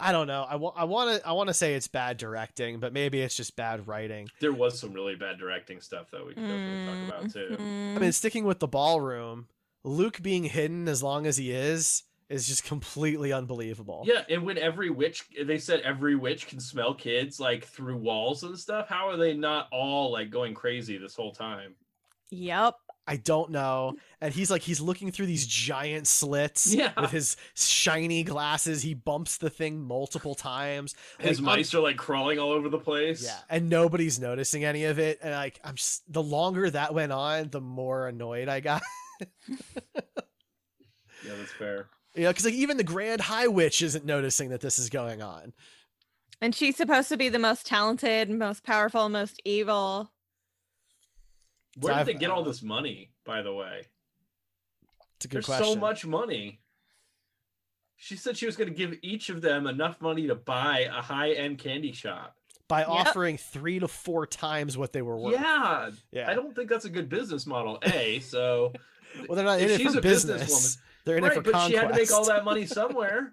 I don't know. I want I want to I want to say it's bad directing, but maybe it's just bad writing. There was some really bad directing stuff that we could definitely mm. talk about too. I mean, sticking with the ballroom, Luke being hidden as long as he is is just completely unbelievable. Yeah, and when every witch, they said every witch can smell kids like through walls and stuff. How are they not all like going crazy this whole time? Yep. I don't know. And he's like, he's looking through these giant slits yeah. with his shiny glasses. He bumps the thing multiple times. His like, mice I'm... are like crawling all over the place. Yeah. And nobody's noticing any of it. And like, I'm just, the longer that went on, the more annoyed I got. Yeah, that's fair. You know, because like even the Grand High Witch isn't noticing that this is going on. And she's supposed to be the most talented, most powerful, most evil. Where did they get all this money, by the way? It's a good question. There's so much money. She said she was going to give each of them enough money to buy a high-end candy shop. By offering yep. three to four times what they were worth. Yeah. yeah. I don't think that's a good business model, A, so... well, they're not in it for business. They're in right, it for but conquest. She had to make all that money somewhere.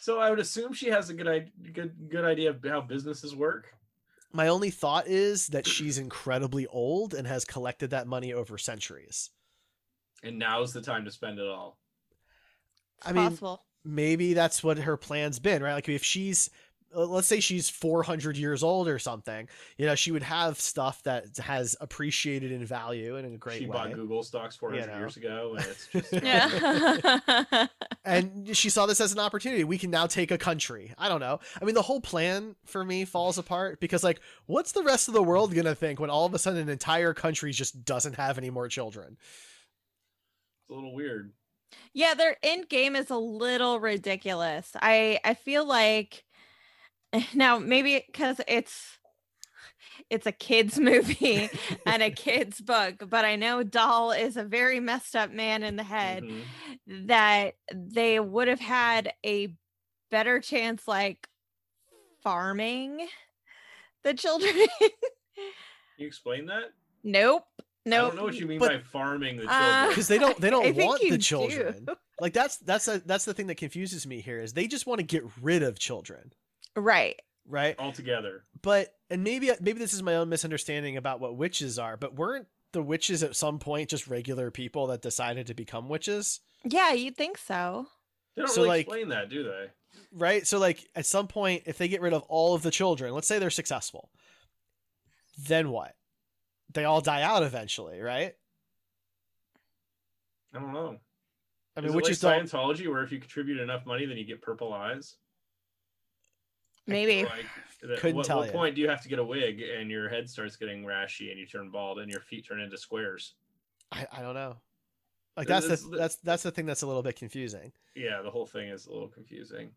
So I would assume she has a good, good, good idea of how businesses work. My only thought is that she's incredibly old and has collected that money over centuries. And now's the time to spend it all. It's I possible. mean, maybe that's what her plan's been, right? Like if she's, let's say she's four hundred years old or something, you know, she would have stuff that has appreciated in value and in a great she way. She bought Google stocks four hundred you know. years ago. And it's just yeah. And she saw this as an opportunity. We can now take a country. I don't know. I mean, the whole plan for me falls apart because, like, what's the rest of the world going to think when all of a sudden an entire country just doesn't have any more children? It's a little weird. Yeah, their end game is a little ridiculous. I, I feel like now maybe because it's it's a kid's movie and a kid's book, but I know Dahl is a very messed up man in the head mm-hmm. that they would have had a better chance, like farming the children. Can you explain that? Nope. Nope. I don't know what you mean but, by farming the children. Because uh, they don't they don't want the children. Do. Like that's that's a, that's the thing that confuses me here is they just want to get rid of children. Right. Right. Altogether. But and maybe maybe this is my own misunderstanding about what witches are, but weren't the witches at some point just regular people that decided to become witches? Yeah, you'd think so. They don't so really like, explain that, do they? Right. So like at some point, if they get rid of all of the children, let's say they're successful, then what? They all die out eventually, right? I don't know. I mean, is witches it like Scientology, where if you contribute enough money, then you get purple eyes? Maybe. Like, Couldn't what, tell what you. point do you have to get a wig and your head starts getting rashy and you turn bald and your feet turn into squares? I, I don't know. Like that's this, the, this, that's that's the thing that's a little bit confusing. Yeah, the whole thing is a little confusing.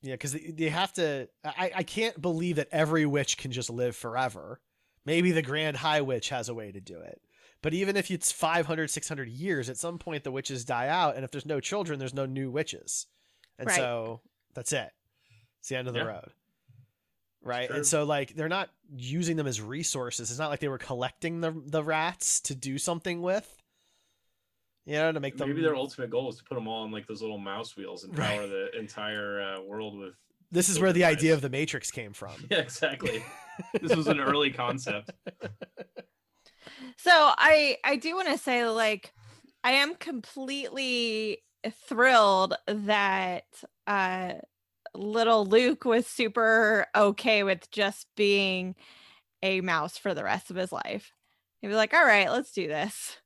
Yeah, because they have to. I, I can't believe that every witch can just live forever. Maybe the Grand High Witch has a way to do it. But even if it's five hundred, six hundred years, at some point the witches die out, and if there's no children, there's no new witches, and right. so that's it. It's the end of the yeah. road. Right. True. And so like they're not using them as resources. It's not like they were collecting the the rats to do something with. You know, to make them. Maybe their ultimate goal is to put them all on like those little mouse wheels and power right. the entire uh, world with. This is where the idea of the Matrix came from. Yeah, exactly. This was an early concept. So I I do want to say, like, I am completely thrilled that uh little Luke was super okay with just being a mouse for the rest of his life. He was like, all right, let's do this.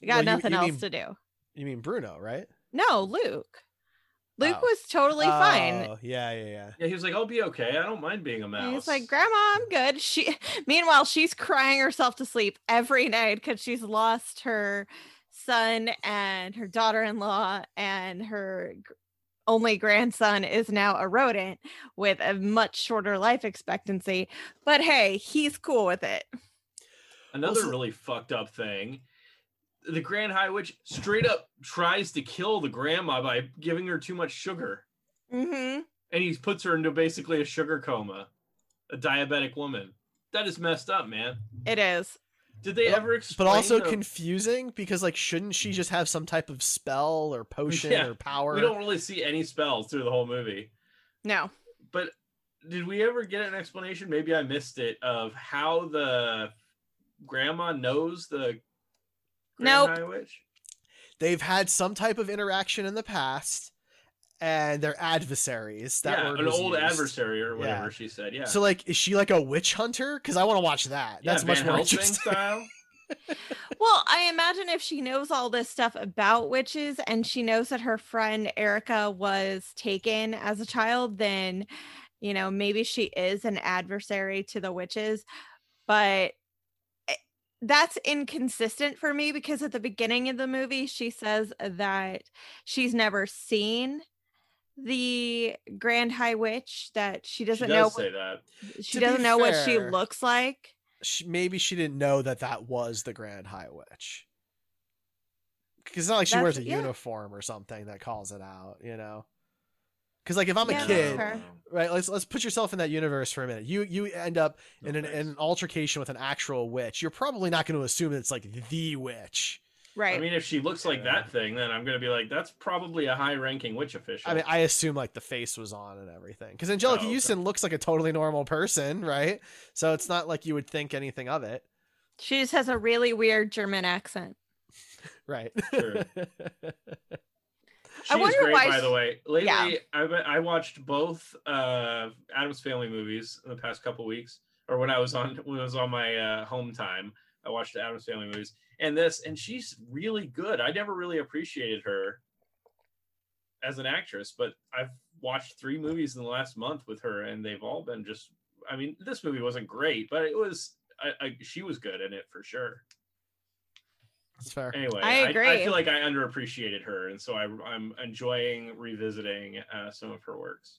We got well, nothing you, you else mean, to do. You mean Bruno, right? No, Luke. Luke oh. was totally oh, fine. Yeah, yeah, yeah. Yeah, he was like, I'll be okay. I don't mind being a mouse. He's like, Grandma, I'm good. She. Meanwhile, she's crying herself to sleep every night because she's lost her son and her daughter-in-law and her only grandson is now a rodent with a much shorter life expectancy, but hey, he's cool with it. Another also, really fucked up thing. The Grand High Witch straight up tries to kill the grandma by giving her too much sugar. Mm-hmm. And he puts her into basically a sugar coma. A diabetic woman. That is messed up, man. It is. Did they but, ever explain? But also the... confusing, because like, shouldn't she just have some type of spell or potion yeah. or power? We don't really see any spells through the whole movie. No. But did we ever get an explanation? Maybe I missed it, of how the grandma knows the Grand High Witch? They've had some type of interaction in the past, and they're adversaries. That yeah, an old used. adversary or whatever yeah. she said. Yeah. So like, is she like a witch hunter? Because I want to watch that. Yeah, that's Van much more Helsing interesting. Style. Well, I imagine if she knows all this stuff about witches, and she knows that her friend Erica was taken as a child, then you know maybe she is an adversary to the witches, but. That's inconsistent for me, because at the beginning of the movie, she says that she's never seen the Grand High Witch, that she doesn't she does know what, say that. She to doesn't know fair, what she looks like. She, maybe she didn't know that that was the Grand High Witch. Because it's not like she That's, wears a yeah. uniform or something that calls it out, you know? Because like if I'm yeah, a kid, right? Let's let's put yourself in that universe for a minute. You you end up in an, in an altercation with an actual witch. You're probably not going to assume that it's like the witch, right? I mean, if she looks like yeah. that thing, then I'm going to be like, that's probably a high-ranking witch official. I mean, I assume like the face was on and everything. Because Anjelica oh, okay. Huston looks like a totally normal person, right? So it's not like you would think anything of it. She just has a really weird German accent, right? Sure. She's I wonder great, why by she... the way. Lately, yeah. I, I watched both uh, Addams Family movies in the past couple weeks, or when I was on when I was on my uh, home time, I watched the Addams Family movies and this, and she's really good. I never really appreciated her as an actress, but I've watched three movies in the last month with her, and they've all been just. I mean, this movie wasn't great, but it was. I, I, she was good in it for sure. That's fair. Anyway, I agree. I, I feel like I underappreciated her, and so I, I'm enjoying revisiting uh, some of her works.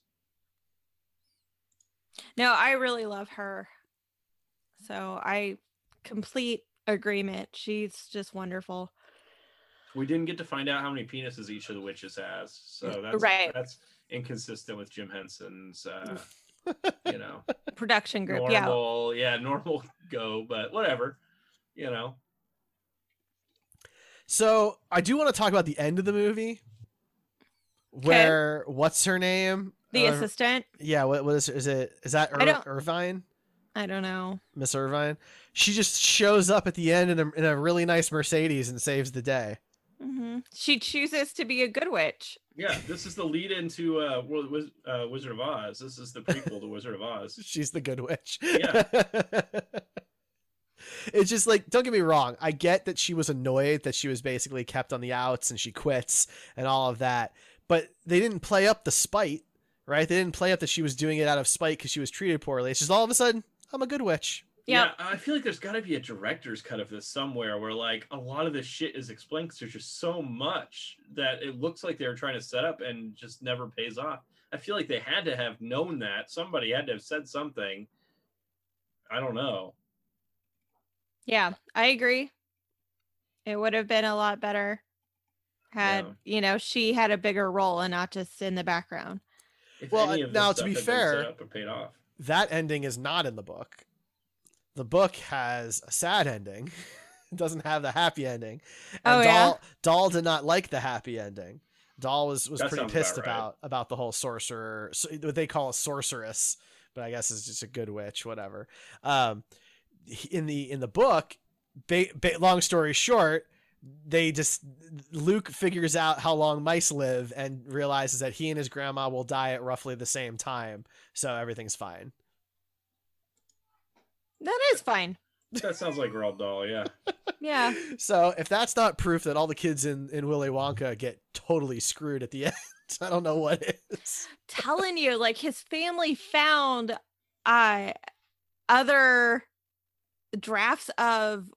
No, I really love her. So I complete agreement. She's just wonderful. We didn't get to find out how many penises each of the witches has, so that's right. That's inconsistent with Jim Henson's, uh, you know, production group. Normal, yeah, yeah, normal go, but whatever, you know. So I do want to talk about the end of the movie where Ken, what's her name? The uh, assistant. Yeah. What, what is, is it? Is that Ir- I don't, Irvine? I don't know. Miss Irvine. She just shows up at the end in a, in a really nice Mercedes and saves the day. Mm-hmm. She chooses to be a good witch. Yeah. This is the lead into uh, Wiz- uh, Wizard of Oz. This is the prequel to Wizard of Oz. She's the good witch. Yeah. It's just like, don't get me wrong. I get that she was annoyed that she was basically kept on the outs and she quits and all of that, but they didn't play up the spite, right? They didn't play up that she was doing it out of spite because she was treated poorly. It's just all of a sudden, I'm a good witch. Yeah. yeah I feel like there's got to be a director's cut of this somewhere where like a lot of this shit is explained because there's just so much that it looks like they were trying to set up and just never pays off. I feel like they had to have known that. Somebody had to have said something. I don't know. Yeah, I agree. It would have been a lot better had, yeah. you know, she had a bigger role and not just in the background. If well, now to be fair, that ending is not in the book. The book has a sad ending. It doesn't have the happy ending. And oh, Dahl, yeah? Dahl did not like the happy ending. Dahl was, was pretty pissed about, right. about, about the whole sorcerer, what they call a sorceress, but I guess it's just a good witch, whatever. Um, in the in the book ba- ba- long story short, they just Luke figures out how long mice live and realizes that he and his grandma will die at roughly the same time, so everything's fine. That is fine. That sounds like Roald Dahl. Yeah. Yeah. So if that's not proof that all the kids in in Willy Wonka get totally screwed at the end, I don't know what is. Telling you, like, his family found uh other drafts of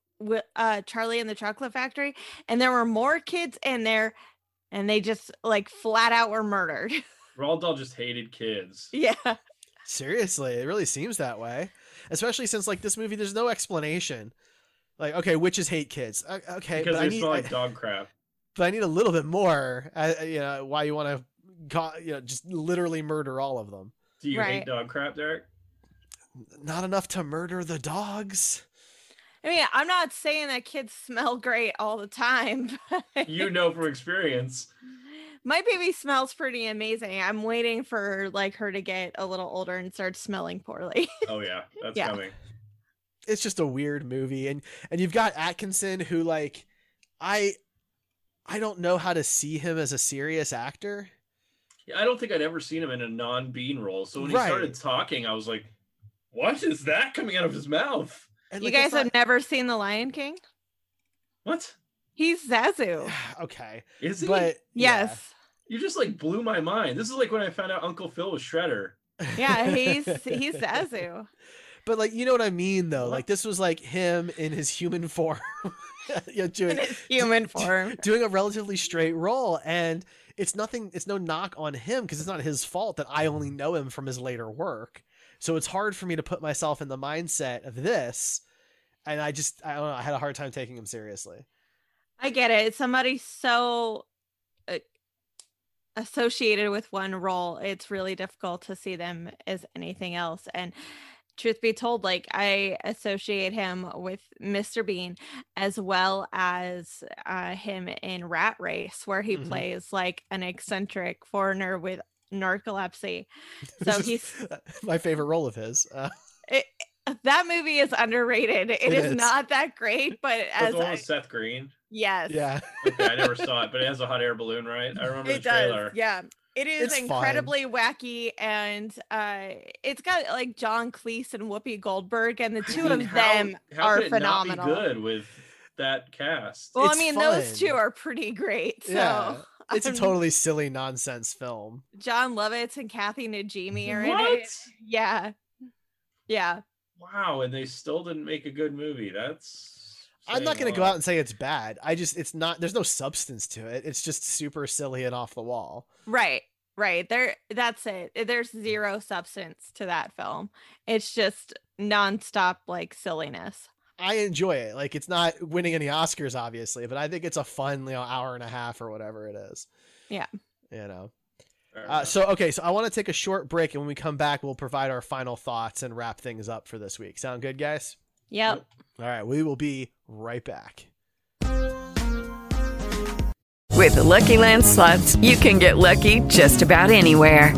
uh, Charlie and the Chocolate Factory, and there were more kids in there, and they just like flat out were murdered. Roald Dahl just hated kids. Yeah. Seriously, it really seems that way. Especially since like this movie, there's no explanation. Like, okay, witches hate kids. Okay, because they smell like dog crap. But I need a little bit more. I, you know, why you want to, you know, just literally murder all of them? Do you right. hate dog crap, Derek? Not enough to murder the dogs. I mean, I'm not saying that kids smell great all the time. You know from experience. My baby smells pretty amazing. I'm waiting for like her to get a little older and start smelling poorly. Oh yeah, that's yeah. coming. It's just a weird movie, and and you've got Atkinson, who like I I don't know how to see him as a serious actor. Yeah, I don't think I'd ever seen him in a non-Bean role. So when right. he started talking, I was like, "What is that coming out of his mouth?" And you like, guys have not... never seen The Lion King? What? He's Zazu. Okay. Is he? But, yes. Yeah. You just like blew my mind. This is like when I found out Uncle Phil was Shredder. Yeah, he's he's Zazu. But like, you know what I mean, though. What? Like this was like him in his human form, you know, doing, in his human form, doing a relatively straight role, and it's nothing. It's no knock on him because it's not his fault that I only know him from his later work. So it's hard for me to put myself in the mindset of this, and I just I don't know. I had a hard time taking him seriously. I get it. It's somebody so associated with one role, it's really difficult to see them as anything else. And truth be told, like I associate him with Mister Bean, as well as uh, him in Rat Race, where he mm-hmm. plays like an eccentric foreigner with narcolepsy. So he's my favorite role of his. Uh... It, that movie is underrated. It, it is, is not that great, but as the one I... with Seth Green. Yes. Yeah. Okay, I never saw it, but it has a hot air balloon, right? I remember it the trailer. Does. Yeah. It is it's incredibly fine. wacky, and uh, it's got like John Cleese and Whoopi Goldberg, and the two I mean, of how, them how are could it phenomenal. Not be good with that cast. Well, it's I mean, fun. Those two are pretty great. So yeah. It's um, a totally silly nonsense film. John Lovitz and Kathy Najimy are what? in it. Yeah. Yeah. Wow, and they still didn't make a good movie. That's. I'm not going to go out and say it's bad. I just, it's not, there's no substance to it. It's just super silly and off the wall. Right, right. There, that's it. There's zero substance to that film. It's just nonstop, like, silliness. I enjoy it. Like, it's not winning any Oscars, obviously, but I think it's a fun, you know, hour and a half or whatever it is. Yeah. You know. Uh, so, okay, so I want to take a short break, and when we come back, we'll provide our final thoughts and wrap things up for this week. Sound good, guys? Yep. Yep. All right, we will be right back. With Lucky Land Slots, you can get lucky just about anywhere.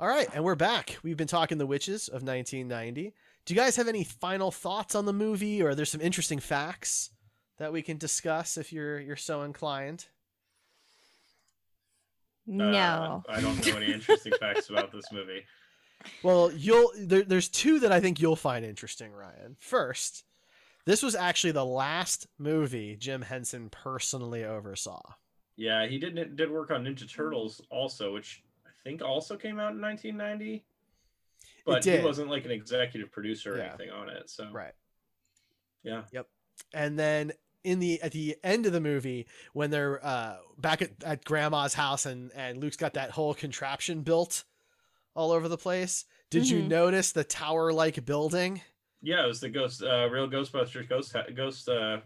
All right, and we're back. We've been talking The Witches of nineteen ninety. Do you guys have any final thoughts on the movie, or are there some interesting facts that we can discuss if you're you're so inclined? No. Uh, I don't know any interesting facts about this movie. Well, you'll there, there's two that I think you'll find interesting, Ryan. First, this was actually the last movie Jim Henson personally oversaw. Yeah, he did did work on Ninja Turtles also, which I think also came out in nineteen ninety. But he wasn't like an executive producer or yeah. anything on it. So right. Yeah. Yep. And then in the at the end of the movie, when they're uh, back at, at Grandma's house and and Luke's got that whole contraption built all over the place, did mm-hmm. you notice the tower-like building? Yeah, it was the ghost, uh, real Ghostbusters ghost ghost uh,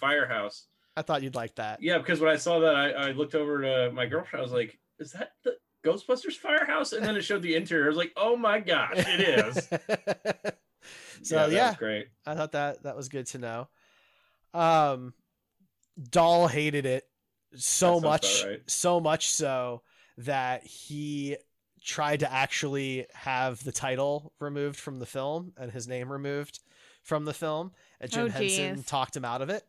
firehouse. I thought you'd like that. Yeah, because when I saw that, I, I looked over to my girlfriend. I was like, "Is that the Ghostbusters firehouse?" And then it showed the interior. I was like, "Oh my gosh, it is!" So yeah, that yeah. was great. I thought that that was good to know. Um, Dahl hated it so much, right. so much so that he tried to actually have the title removed from the film and his name removed from the film, and Jim oh, Henson talked him out of it.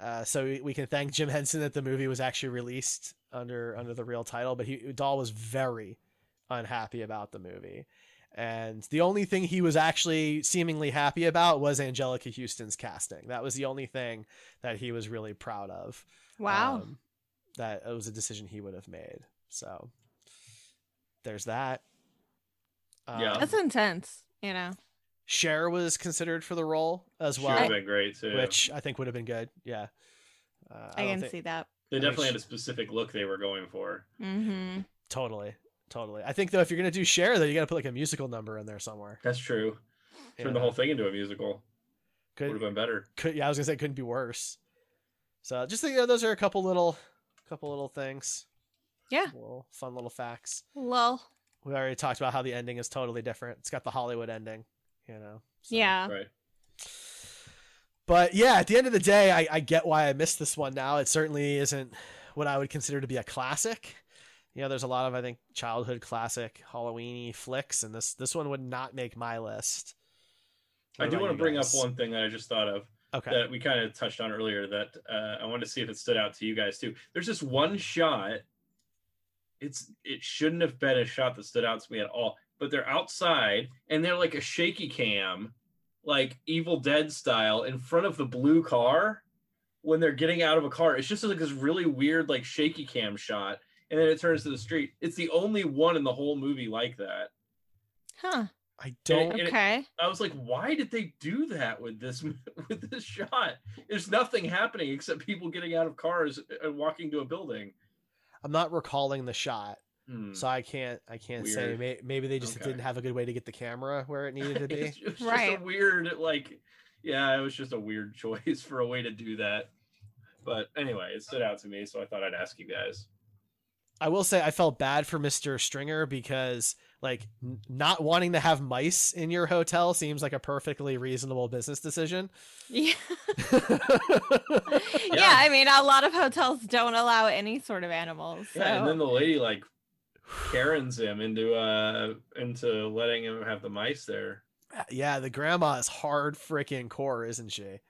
Uh, so we, we can thank Jim Henson that the movie was actually released under under the real title, but he, Dahl was very unhappy about the movie. And the only thing he was actually seemingly happy about was Anjelica Huston's casting. That was the only thing that he was really proud of. Wow. Um, that it was a decision he would have made. So there's that. Um, yeah. That's intense, you know. Cher was considered for the role as well. She would have been great too. Which I think would have been good. Yeah. Uh, I, I can think... see that. They I definitely she... had a specific look they were going for. Mm-hmm. Totally. Totally. I think, though, if you're going to do Cher, though, you got to put like a musical number in there somewhere. That's true. Turn yeah. the whole thing into a musical. Could have been better. Could, yeah, I was going to say it couldn't be worse. So just think, you know, those are a couple little couple little things. Yeah. Little, fun little facts. Lol. We already talked about how the ending is totally different. It's got the Hollywood ending, you know. So. Yeah. Right. But yeah, at the end of the day, I, I get why I missed this one now. It certainly isn't what I would consider to be a classic. You know, there's a lot of, I think, childhood classic Halloween-y flicks, and this this one would not make my list. What I do want to bring guys? up one thing that I just thought of okay. that we kind of touched on earlier that uh, I wanted to see if it stood out to you guys, too. There's this one shot. It's It shouldn't have been a shot that stood out to me at all, but they're outside, and they're like a shaky cam, like Evil Dead style, in front of the blue car when they're getting out of a car. It's just like this really weird, like, shaky cam shot. And then it turns to the street. It's the only one in the whole movie like that. Huh. I don't. And it, okay. It, I was like, why did they do that with this with this shot? There's nothing happening except people getting out of cars and walking to a building. I'm not recalling the shot, hmm. so I can't. I can't weird. say. May, maybe they just okay. didn't have a good way to get the camera where it needed to be. It's just, right. Just a weird, like, yeah, it was just a weird choice for a way to do that. But anyway, it stood out to me, so I thought I'd ask you guys. I will say I felt bad for Mister Stringer because, like, n- not wanting to have mice in your hotel seems like a perfectly reasonable business decision. Yeah. yeah. yeah, I mean, a lot of hotels don't allow any sort of animals. So. Yeah, and then the lady, like, Karens him into uh into letting him have the mice there. Yeah, the grandma is hard freaking core, isn't she?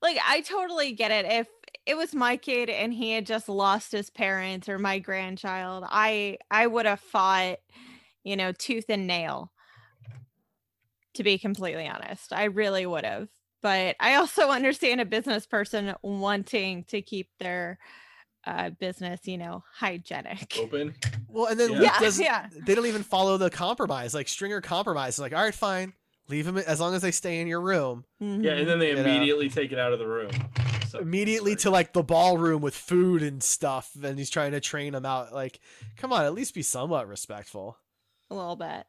Like, I totally get it. If it was my kid and he had just lost his parents or my grandchild, I I would have fought, you know, tooth and nail. To be completely honest, I really would have. But I also understand a business person wanting to keep their uh, business, you know, hygienic. Open. Well, and then yeah. does, yeah. they don't even follow the compromise. Like Stringer compromises, like, all right, fine. Leave them as long as they stay in your room. Mm-hmm. Yeah, and then they immediately you know? take it out of the room. So, immediately sorry. to like the ballroom with food and stuff, and he's trying to train them out. Like, come on, at least be somewhat respectful. A little bit.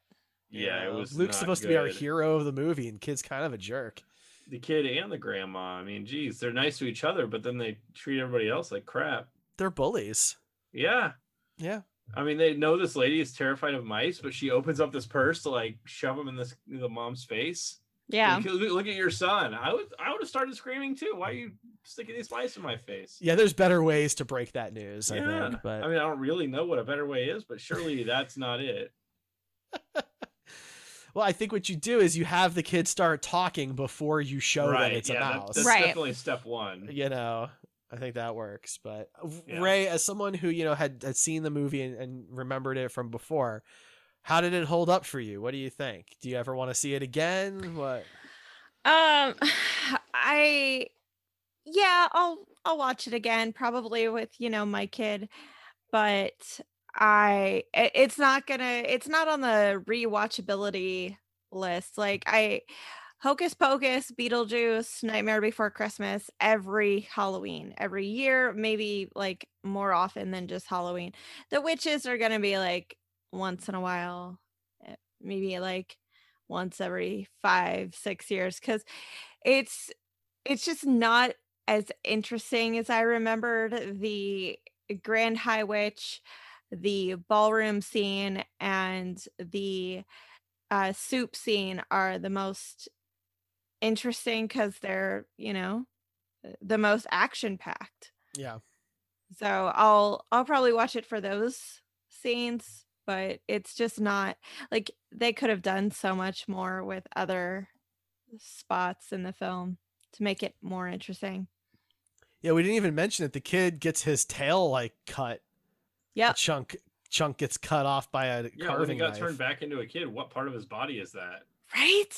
Yeah, you know, it was. Luke's not supposed good. to be our hero of the movie, and kid's kind of a jerk. The kid and the grandma. I mean, geez, they're nice to each other, but then they treat everybody else like crap. They're bullies. Yeah. Yeah. I mean, they know this lady is terrified of mice, but she opens up this purse to like shove them in this the mom's face. Yeah, like, look at your son. I would I would have started screaming too. Why are you sticking these mice in my face? Yeah, there's better ways to break that news. Yeah. I think, but I mean, I don't really know what a better way is, but surely that's not it. Well, I think what you do is you have the kids start talking before you show right. them it's yeah, a mouse. That, that's right. definitely step one. You know. I think that works, but yeah. Ray, as someone who, you know, had, had seen the movie and, and remembered it from before, how did it hold up for you? What do you think? Do you ever want to see it again? What? Um, I, yeah, I'll, I'll watch it again, probably with, you know, my kid, but I, it's not gonna, it's not on the rewatchability list. Like I, Hocus Pocus, Beetlejuice, Nightmare Before Christmas, every Halloween, every year, maybe like more often than just Halloween. The Witches are going to be like once in a while, maybe like once every five, six years. Cause it's, it's just not as interesting as I remembered. The Grand High Witch, the ballroom scene, and the uh, soup scene are the most interesting because they're, you know, the most action packed. Yeah. So I'll I'll probably watch it for those scenes, but it's just not like they could have done so much more with other spots in the film to make it more interesting. Yeah, we didn't even mention it. The kid gets his tail like cut. Yeah, chunk chunk gets cut off by a yeah, carving when he got knife. Turned back into a kid. What part of his body is that? Right.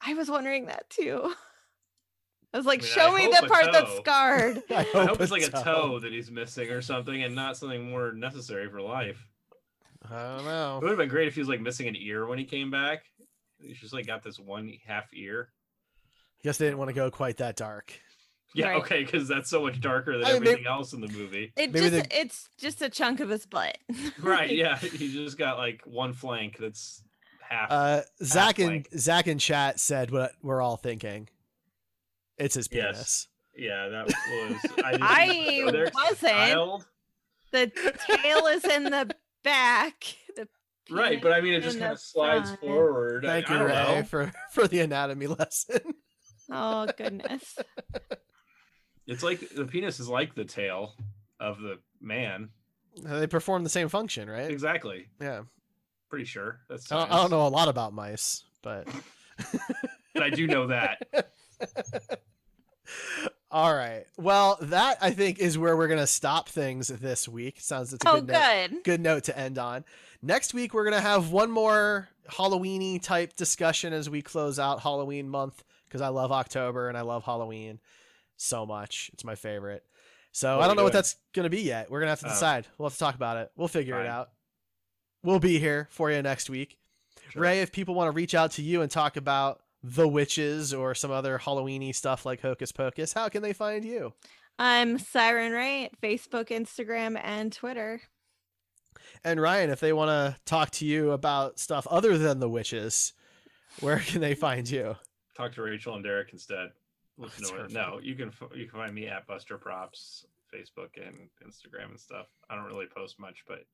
I was wondering that too. I was like, I mean, show I me the part toe. that's scarred. I, hope I hope it's like a toe. toe that he's missing or something, and not something more necessary for life. I don't know. It would have been great if he was like missing an ear when he came back. He's just like got this one half ear. Guess they didn't want to go quite that dark. Yeah, right. Okay, because that's so much darker than I mean, everything maybe, else in the movie. It just they... it's just a chunk of his butt. Right, yeah. He's just got like one flank that's half. Uh Zach half and flank. Zach in chat said what we're all thinking. It's his penis. Yes. Yeah, that was I, I wasn't. The tail is in the back. The right, but I mean it just kind of slides front. forward. Thank I, you, I don't Ray, know. for, for the anatomy lesson. Oh goodness. It's like the penis is like the tail of the man. They perform the same function, right? Exactly. Yeah. Pretty sure. That's I don't, I don't know a lot about mice, but but I do know that. All right. Well, that I think is where we're going to stop things this week. Sounds it's a oh, good, good. Note, good note to end on. Next week we're going to have one more Halloween-y type discussion as we close out Halloween month, because I love October and I love Halloween so much. It's my favorite. So what I don't know doing? what that's going to be yet. We're going to have to decide. Um, we'll have to talk about it. We'll figure fine. it out. We'll be here for you next week. Sure. Ray, if people want to reach out to you and talk about The Witches or some other Halloween-y stuff like Hocus Pocus, how can they find you? I'm Siren Ray at Facebook, Instagram, and Twitter. And Ryan, if they want to talk to you about stuff other than The Witches, where can they find you? Talk to Rachel and Derek instead. Listen oh, to it. No, you can you can find me at Buster Props, Facebook and Instagram and stuff. I don't really post much, but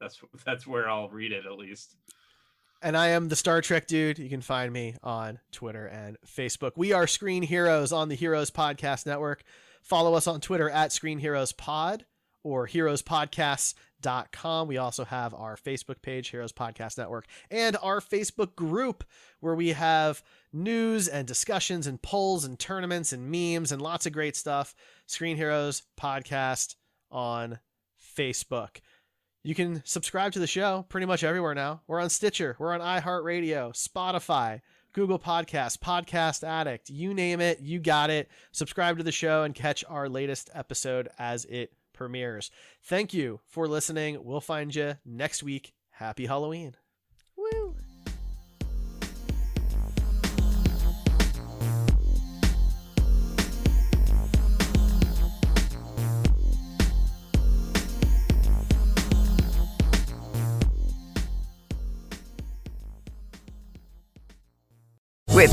that's that's where I'll read it at least. And I am the Star Trek Dude. You can find me on Twitter and Facebook. We are Screen Heroes on the Heroes Podcast Network. Follow us on Twitter at Screen Heroes Pod or heroes podcasts dot com. We also have our Facebook page, Heroes Podcast Network, and our Facebook group where we have news and discussions and polls and tournaments and memes and lots of great stuff. Screen Heroes Podcast on Facebook. You can subscribe to the show pretty much everywhere now. We're on Stitcher, we're on iHeartRadio, Spotify, Google Podcasts, Podcast Addict, you name it, you got it. Subscribe to the show and catch our latest episode as it premieres. Thank you for listening. We'll find you next week. Happy Halloween. Woo! With